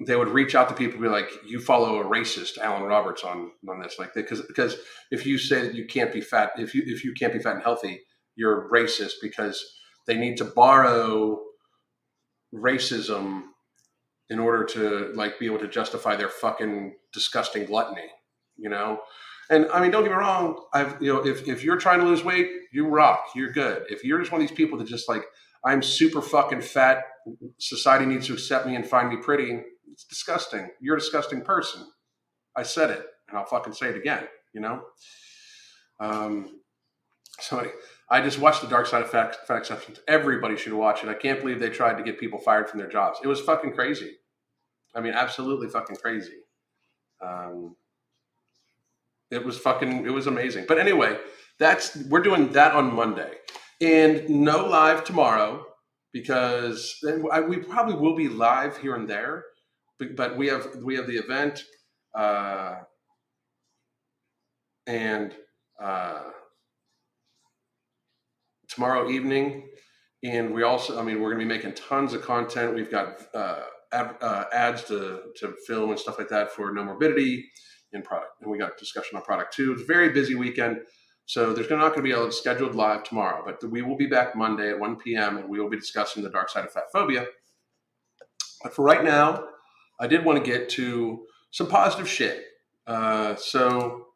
they would reach out to people and be like, you follow a racist Alan Roberts on, on this, like that. Cause, because if you say that you can't be fat, if you, if you can't be fat and healthy, you're racist because they need to borrow racism in order to like be able to justify their fucking disgusting gluttony, you know? And I mean, don't get me wrong. I've, you know, if, if you're trying to lose weight, you rock, you're good. If you're just one of these people that just like, I'm super fucking fat, society needs to accept me and find me pretty. It's disgusting. You're a disgusting person. I said it and I'll fucking say it again, you know? Um, so I just watched The Dark Side of Fat Acceptance. Everybody should watch it. I can't believe they tried to get people fired from their jobs. It was fucking crazy. I mean, absolutely fucking crazy. Um, it was fucking, it was amazing. But anyway, that's, we're doing that on Monday. And no live tomorrow because then I, we probably will be live here and there. But, but we have, we have the event. Uh, and... Uh, tomorrow evening. And we also, I mean, we're going to be making tons of content. We've got uh, ad, uh, ads to, to film and stuff like that for Nomorbidity and product. And we got discussion on product too. It's a very busy weekend. So there's not going to be a scheduled live tomorrow, but we will be back Monday at one P M and we will be discussing The Dark Side of Fat Phobia. But for right now, I did want to get to some positive shit. Uh, so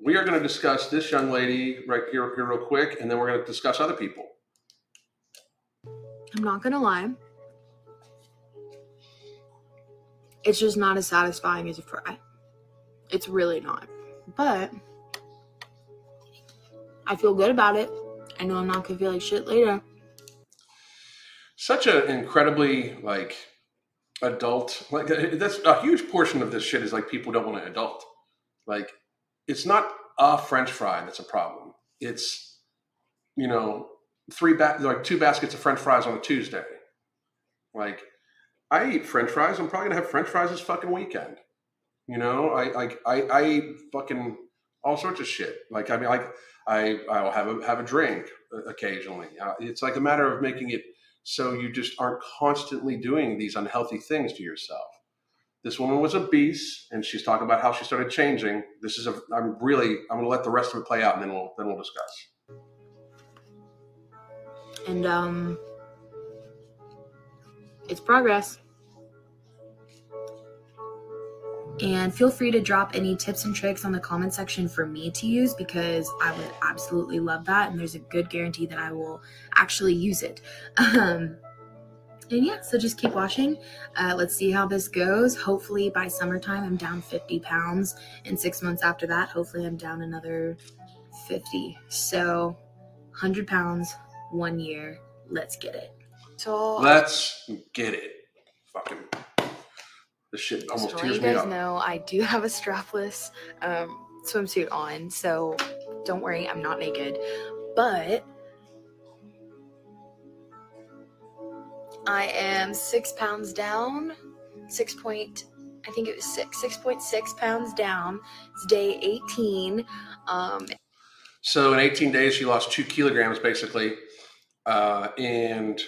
we are going to discuss this young lady right here, here real quick, and then we're going to discuss other people. I'm not going to lie. It's just not as satisfying as a fry. It's really not. But I feel good about it. I know I'm not going to feel like shit later. Such an incredibly, like, adult, like, that's a huge portion of this shit is, like, people don't want an adult. Like, it's not a French fry that's a problem. It's, you know, three, ba- like, two baskets of French fries on a Tuesday. Like, I eat French fries. I'm probably going to have French fries this fucking weekend. You know, I, like, I, I eat fucking all sorts of shit. Like, I mean, like, I, I'll have a, have a drink occasionally. Uh, it's like a matter of making it so you just aren't constantly doing these unhealthy things to yourself. This woman was obese, and she's talking about how she started changing. This is a, I'm really, I'm going to let the rest of it play out, and then we'll, then we'll discuss. And, um, it's progress. And feel free to drop any tips and tricks on the comment section for me to use, because I would absolutely love that. And there's a good guarantee that I will actually use it. Um, and yeah, so just keep watching. Uh, let's see how this goes. Hopefully by summertime, I'm down fifty pounds. And six months after that, hopefully I'm down another fifty. So one hundred pounds, one year. Let's get it. So Let's get it. Fucking. This shit almost so tears you guys me up. Know, I do have a strapless um, swimsuit on, so don't worry, I'm not naked. But I am six pounds down, six point, I think it was six, six point six pounds down. It's day eighteen. Um, so in eighteen days, she lost two kilograms, basically, uh, and.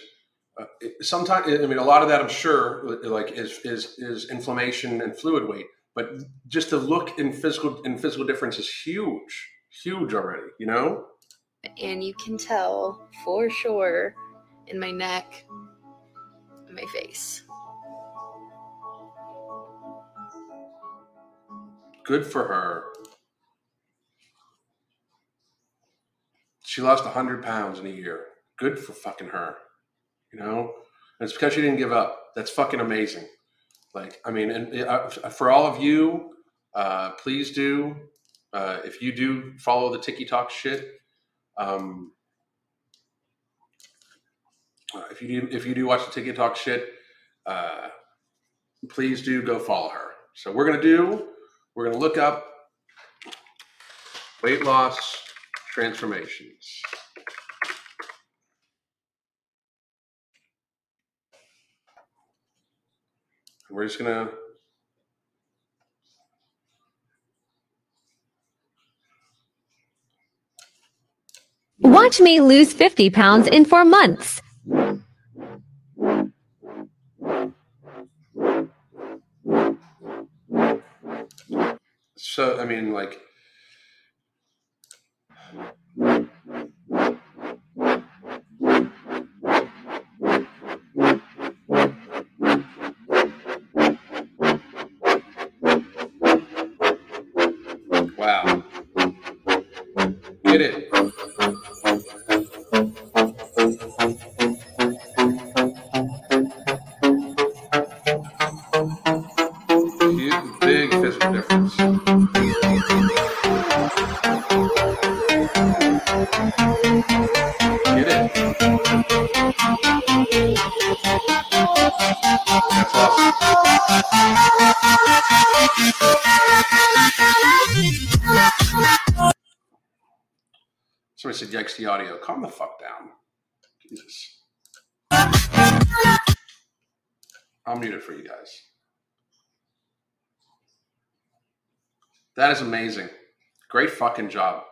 Sometimes, I mean, a lot of that, I'm sure, like is is is inflammation and fluid weight. But just the look in physical in physical difference is huge, huge already. You know, and you can tell for sure in my neck, and my face. Good for her. She lost a hundred pounds in a year. Good for fucking her. You know, and it's because she didn't give up. That's fucking amazing. Like, I mean, and uh, for all of you, uh, please do, uh, if you do follow the TikTok shit, um, uh, if you do, if you do watch the TikTok shit, uh, please do go follow her. So we're going to do, we're going to look up weight loss transformations. We're just going to watch me lose fifty pounds in four months. So, I mean, like, somebody said, yikes, the audio. Calm the fuck down. Jesus. I'll mute it for you guys. That is amazing. Great fucking job.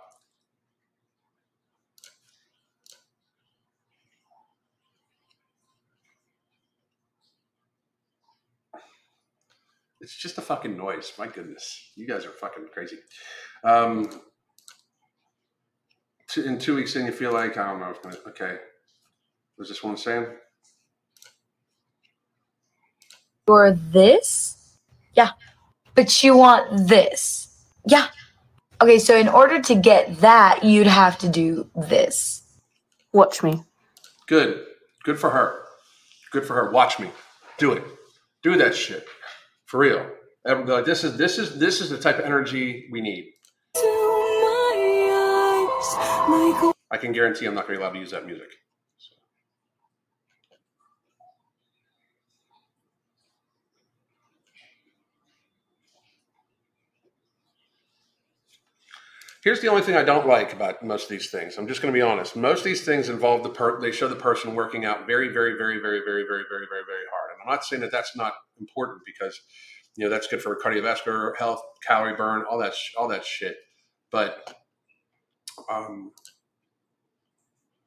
It's just a fucking noise. My goodness. You guys are fucking crazy. Um... In two weeks in, you feel like, I don't know. If gonna, okay. Was this one saying? Or this? Yeah. But you want this? Yeah. Okay, so in order to get that, you'd have to do this. Watch me. Good. Good for her. Good for her. Watch me. Do it. Do that shit. For real. And like, this is this is this is the type of energy we need. I can guarantee I'm not going to be allowed to use that music. So. Here's the only thing I don't like about most of these things. I'm just going to be honest. Most of these things involve the per- they show the person working out very, very, very, very, very, very, very, very, very, very hard. And I'm not saying that that's not important because, you know, that's good for cardiovascular health, calorie burn, all that, sh- all that shit. But Um,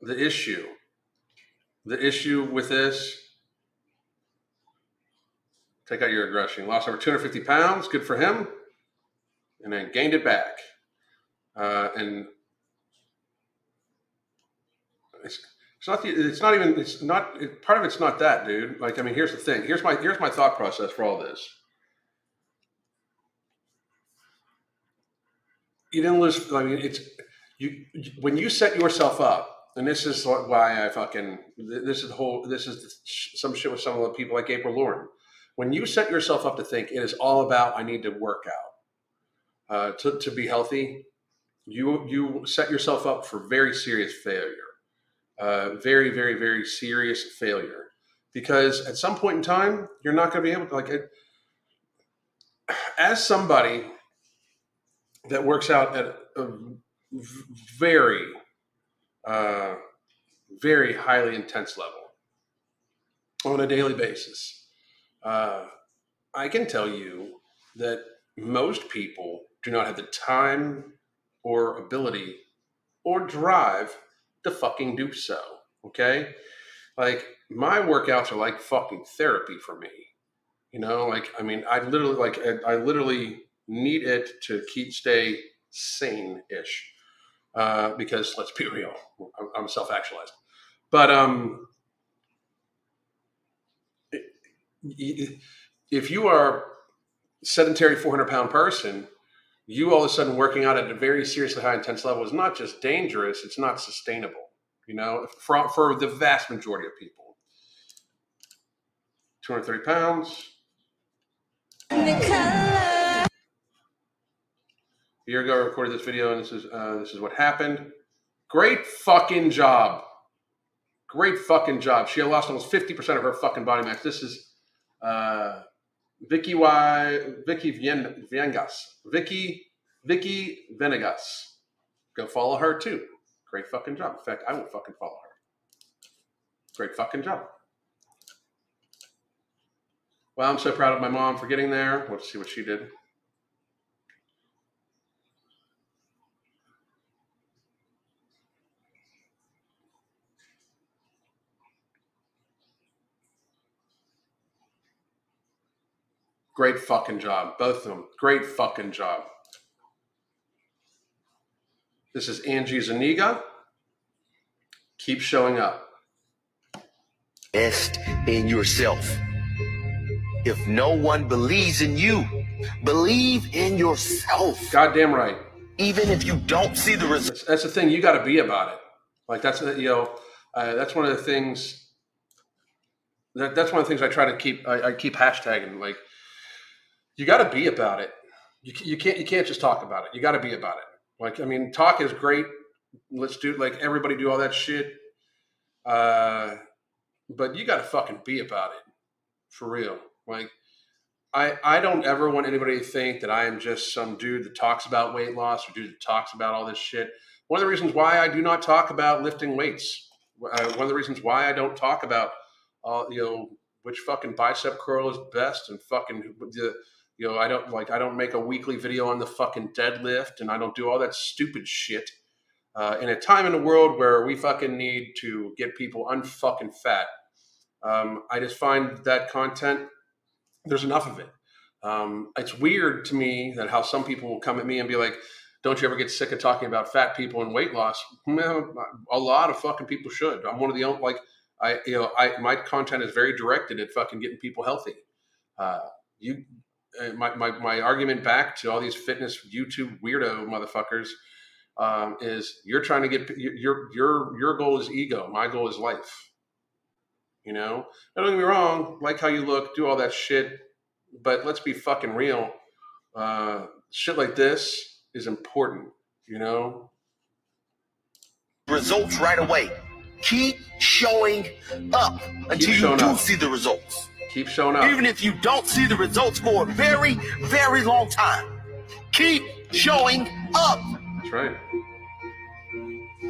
the issue, the issue with this, take out your aggression. Lost over two hundred fifty pounds, good for him, and then gained it back. Uh, and it's, it's not, the, it's not even, it's not, it, part of it's not that, dude. Like, I mean, here's the thing. Here's my, here's my thought process for all this. You didn't lose, I mean, it's, You, when you set yourself up, and this is why I fucking, this is the whole, this is some shit with some of the people like April Lauren. When you set yourself up to think it is all about, I need to work out uh, to, to be healthy, you, you set yourself up for very serious failure, uh, very, very, very serious failure, because at some point in time, you're not going to be able to like, it, as somebody that works out at a, very, uh, very highly intense level on a daily basis. Uh, I can tell you that most people do not have the time or ability or drive to fucking do so. Okay. Like my workouts are like fucking therapy for me, you know, like, I mean, I literally like, I, I literally need it to keep, stay sane ish. Uh, because let's be real, I'm self-actualized, but, um, if you are sedentary four hundred pound person, you all of a sudden working out at a very seriously high intense level is not just dangerous. It's not sustainable, you know, for, for the vast majority of people. two hundred thirty pounds. Nicole. A year ago, I recorded this video, and this is uh, this is what happened. Great fucking job. Great fucking job. She had lost almost fifty percent of her fucking body mass. This is uh, Vicky y, Vicky Vien, Venegas. Vicky Vicky Venegas. Go follow her, too. Great fucking job. In fact, I will fucking follow her. Great fucking job. Wow, I'm so proud of my mom for getting there. Let's see what she did. Great fucking job. Both of them. Great fucking job. This is Angie Zuniga. Keep showing up. Invest in yourself. If no one believes in you, believe in yourself. Goddamn right. Even if you don't see the results. That's, that's the thing. You got to be about it. Like that's, you know, uh, that's one of the things. That, that's one of the things I try to keep. I, I keep hashtagging like. You got to be about it. You, you can't you can't just talk about it. You got to be about it. Like, I mean, talk is great. Let's do like everybody do all that shit. Uh, but you got to fucking be about it for real. Like, I I don't ever want anybody to think that I am just some dude that talks about weight loss or dude that talks about all this shit. One of the reasons why I do not talk about lifting weights. Uh, one of the reasons why I don't talk about, uh, you know, which fucking bicep curl is best and fucking the. You know, I don't like, I don't make a weekly video on the fucking deadlift and I don't do all that stupid shit. Uh, in a time in the world where we fucking need to get people unfucking fat. Um, I just find that content, there's enough of it. Um, it's weird to me that how some people will come at me and be like, don't you ever get sick of talking about fat people and weight loss? No, a lot of fucking people should. I'm one of the only, like I, you know, I, my content is very directed at fucking getting people healthy. Uh, you, my, my, my argument back to all these fitness YouTube weirdo motherfuckers um, is you're trying to get your, your, your goal is ego. My goal is life. You know, now, don't get me wrong. Like how you look, do all that shit, but let's be fucking real. Uh, shit like this is important, you know? Results right away. Keep showing up until you do see the results. Keep showing up. Even if you don't see the results for a very, very long time. Keep showing up. That's right.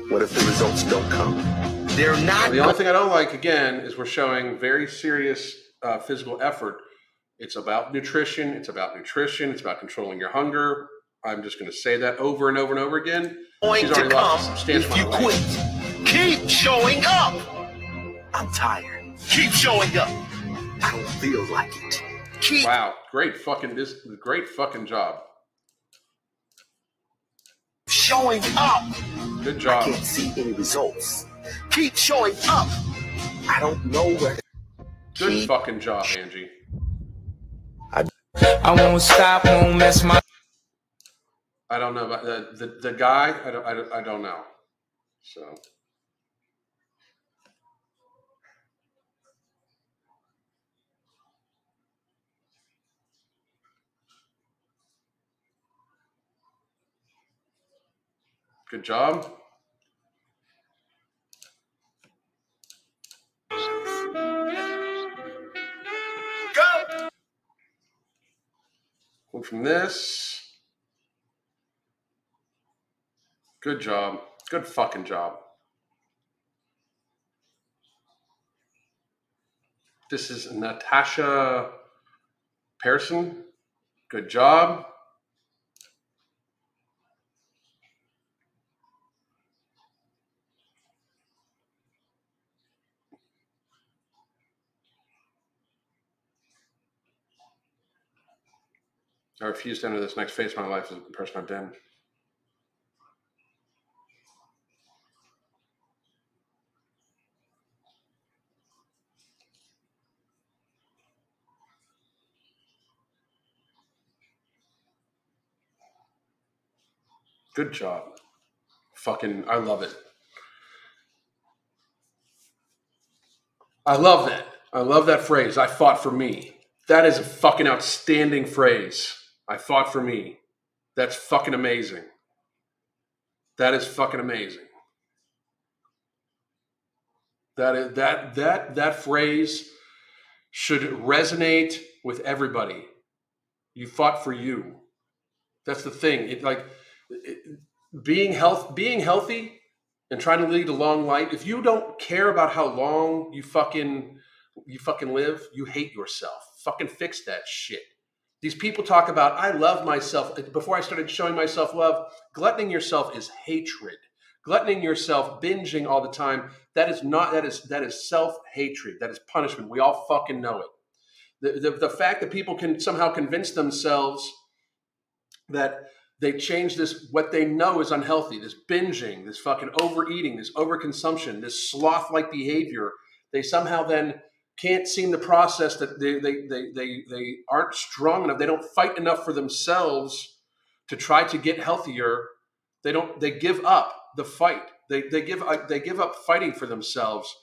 What if the results don't come? They're not. Well, the only thing I don't like, again, is we're showing very serious uh, physical effort. It's about nutrition. It's about nutrition. It's about controlling your hunger. I'm just going to say that over and over and over again. Going to come if you quit. Keep showing up. I'm tired. Keep showing up. I don't feel like it. Keep. Wow, great fucking this, great fucking job. Showing up. Good job. I can't see any results. Keep showing up. I don't know where. Good keep fucking job, Angie. I, I won't stop, won't mess my. I don't know about the the, the guy. I don't, I don't. I don't know. So. Good job. Go. Go from this. Good job. Good fucking job. This is Natasha Pearson. Good job. I refuse to enter this next phase of my life as the person I've been. Good job. Fucking, I love it. I love that. I love that phrase. I fought for me. That is a fucking outstanding phrase. I fought for me. That's fucking amazing. That is fucking amazing. That is, that that that phrase should resonate with everybody. You fought for you. That's the thing. It, like it, being health, being healthy, and trying to lead a long life. If you don't care about how long you fucking you fucking live, you hate yourself. Fucking fix that shit. These people talk about, I love myself. Before I started showing myself love, gluttoning yourself is hatred. Gluttoning yourself, binging all the time, that is not, that is, that is self-hatred. That is punishment. We all fucking know it. The, the, the fact that people can somehow convince themselves that they change this, what they know is unhealthy, this binging, this fucking overeating, this overconsumption, this sloth-like behavior, they somehow then can't seem to process that they, they, they, they, they aren't strong enough. They don't fight enough for themselves to try to get healthier. They don't, they give up the fight. They, they give, they give up fighting for themselves.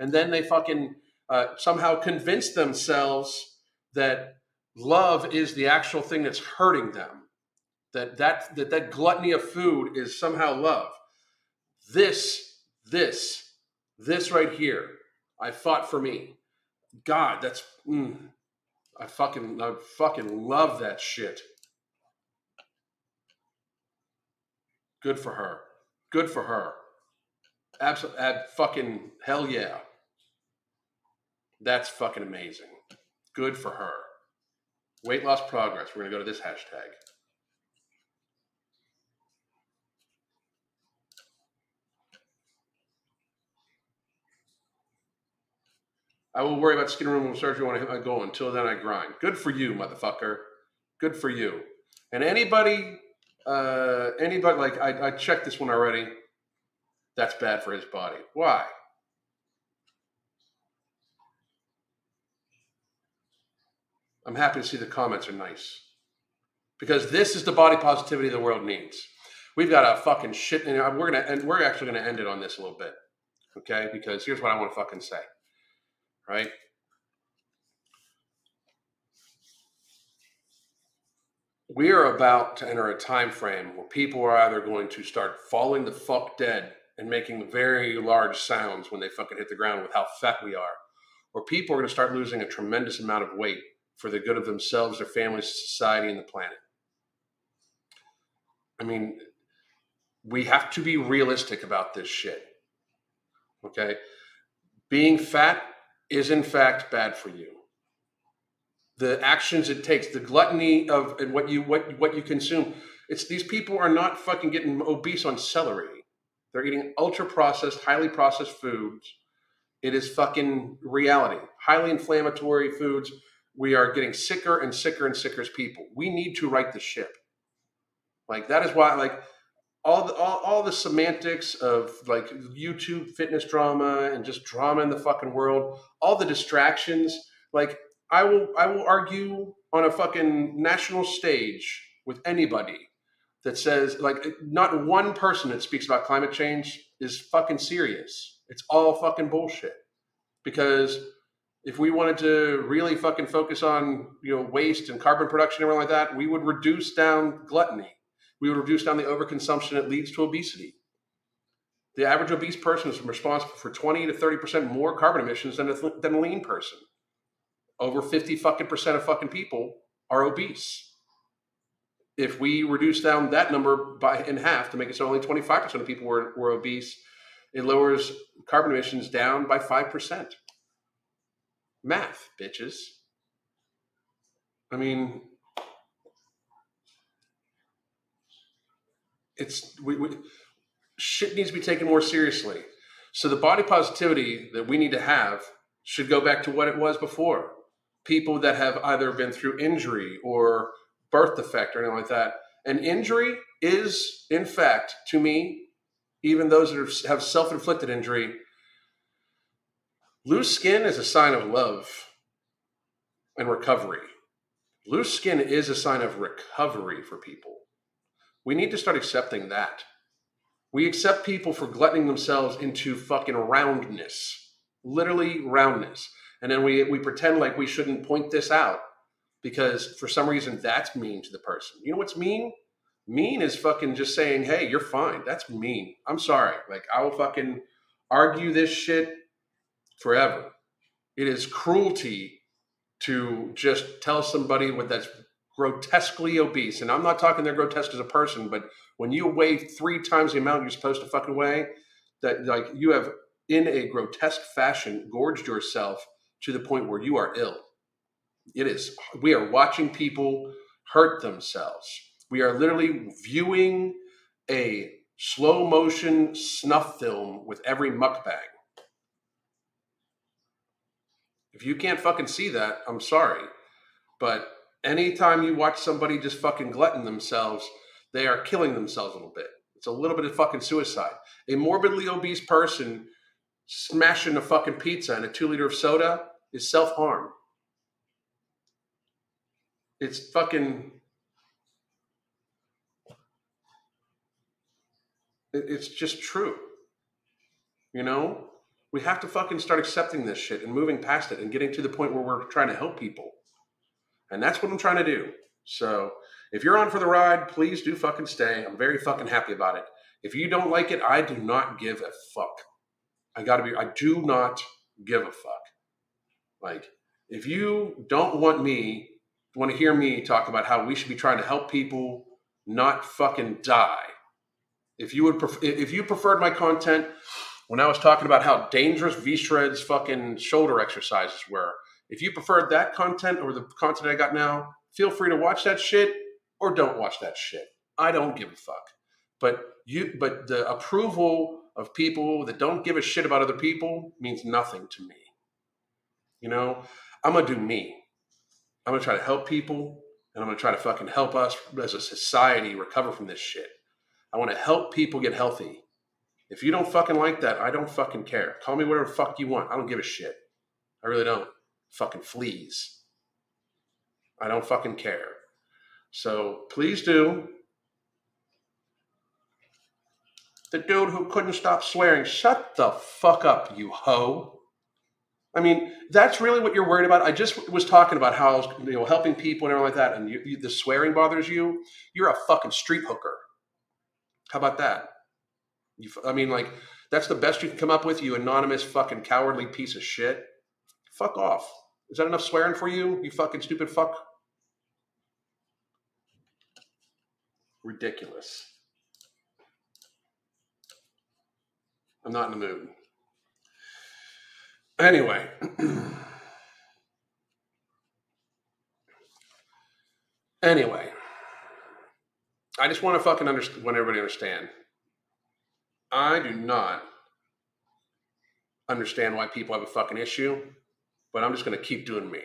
And then they fucking uh, somehow convince themselves that love is the actual thing that's hurting them. That, that, that, that gluttony of food is somehow love. This, this, this right here. I fought for me. God, that's mm, I fucking I fucking love that shit. Good for her. Good for her. Absolutely. Fucking hell yeah. That's fucking amazing. Good for her. Weight loss progress. We're gonna go to this hashtag. I will worry about skin removal surgery when I hit my goal. Until then, I grind. Good for you, motherfucker. Good for you. And anybody, uh, anybody like I, I checked this one already. That's bad for his body. Why? I'm happy to see the comments are nice, because this is the body positivity the world needs. We've got a fucking shit, and we're gonna, and we're actually gonna end it on this a little bit, okay? Because here's what I want to fucking say, right? We are about to enter a time frame where people are either going to start falling the fuck dead and making very large sounds when they fucking hit the ground with how fat we are, or people are going to start losing a tremendous amount of weight for the good of themselves, their families, society, and the planet. I mean, we have to be realistic about this shit, okay? Being fat is, in fact, bad for you. The actions it takes, the gluttony of and what you what what you consume. It's these people are not fucking getting obese on celery. They're eating ultra-processed, highly processed foods. It is fucking reality. Highly inflammatory foods. We are getting sicker and sicker and sicker as people. We need to right the ship. Like, that is why, like, all the, all, all the semantics of, like, YouTube fitness drama and just drama in the fucking world, all the distractions, like, I will I will argue on a fucking national stage with anybody that says, like, not one person that speaks about climate change is fucking serious. It's all fucking bullshit. Because if we wanted to really fucking focus on, you know, waste and carbon production and everything like that, we would reduce down gluttony. We would reduce down the overconsumption that leads to obesity. The average obese person is responsible for twenty to thirty percent more carbon emissions than a, than a lean person. Over fifty fucking percent of fucking people are obese. If we reduce down that number by in half to make it so only twenty-five percent of people were, were obese, it lowers carbon emissions down by five percent. Math, bitches. I mean, it's we, we shit needs to be taken more seriously. So the body positivity that we need to have should go back to what it was before. People that have either been through injury or birth defect or anything like that. And injury is, in fact, to me, even those that have self-inflicted injury, loose skin is a sign of love and recovery. Loose skin is a sign of recovery for people. We need to start accepting that. We accept people for gluttoning themselves into fucking roundness, literally roundness. And then we we pretend like we shouldn't point this out because for some reason that's mean to the person. You know what's mean? Mean is fucking just saying, hey, you're fine. That's mean. I'm sorry. Like, I will fucking argue this shit forever. It is cruelty to just tell somebody what that's grotesquely obese. And I'm not talking they're grotesque as a person, but when you weigh three times the amount you're supposed to fucking weigh, that, like, you have in a grotesque fashion gorged yourself to the point where you are ill. It is, we are watching people hurt themselves. We are literally viewing a slow motion snuff film with every mukbang. If you can't fucking see that, I'm sorry. But anytime you watch somebody just fucking glutton themselves, they are killing themselves a little bit. It's a little bit of fucking suicide. A morbidly obese person smashing a fucking pizza and a two liter of soda is self-harm. It's fucking, it's just true. You know, we have to fucking start accepting this shit and moving past it and getting to the point where we're trying to help people. And that's what I'm trying to do. So if you're on for the ride, please do fucking stay. I'm very fucking happy about it. If you don't like it, I do not give a fuck. I gotta be, I do not give a fuck. Like, if you don't want me, want to hear me talk about how we should be trying to help people not fucking die. If you would, pref- if you preferred my content when I was talking about how dangerous V-Shred's fucking shoulder exercises were, if you preferred that content or the content I got now, feel free to watch that shit or don't watch that shit. I don't give a fuck. But you, but the approval of people that don't give a shit about other people means nothing to me. You know, I'm going to do me. I'm going to try to help people, and I'm going to try to fucking help us as a society recover from this shit. I want to help people get healthy. If you don't fucking like that, I don't fucking care. Call me whatever fuck you want. I don't give a shit. I really don't. Fucking fleas. I don't fucking care. So please do. The dude who couldn't stop swearing, shut the fuck up, you hoe. I mean, that's really what you're worried about. I just was talking about how I was, you know, helping people and everything like that, and you, you, the swearing bothers you. You're a fucking street hooker. How about that? You, I mean, like, that's the best you can come up with, you anonymous fucking cowardly piece of shit. Fuck off. Is that enough swearing for you, you fucking stupid fuck? Ridiculous. I'm not in the mood. Anyway. Anyway. I just want to fucking understand, want everybody to understand. I do not understand why people have a fucking issue, but I'm just going to keep doing me.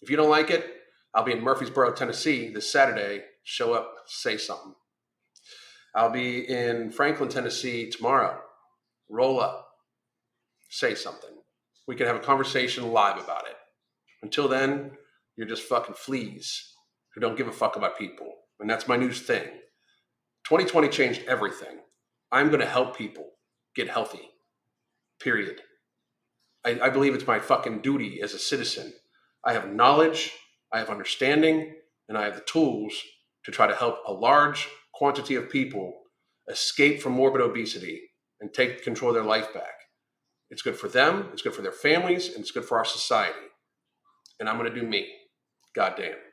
If you don't like it, I'll be in Murfreesboro, Tennessee this Saturday. Show up, say something. I'll be in Franklin, Tennessee tomorrow. Roll up, say something. We can have a conversation live about it. Until then, you're just fucking fleas who don't give a fuck about people. And that's my new thing. twenty twenty changed everything. I'm going to help people get healthy, period. I, I believe it's my fucking duty as a citizen. I have knowledge, I have understanding, and I have the tools to try to help a large quantity of people escape from morbid obesity and take control of their life back. It's good for them, it's good for their families, and it's good for our society. And I'm going to do me. Goddamn.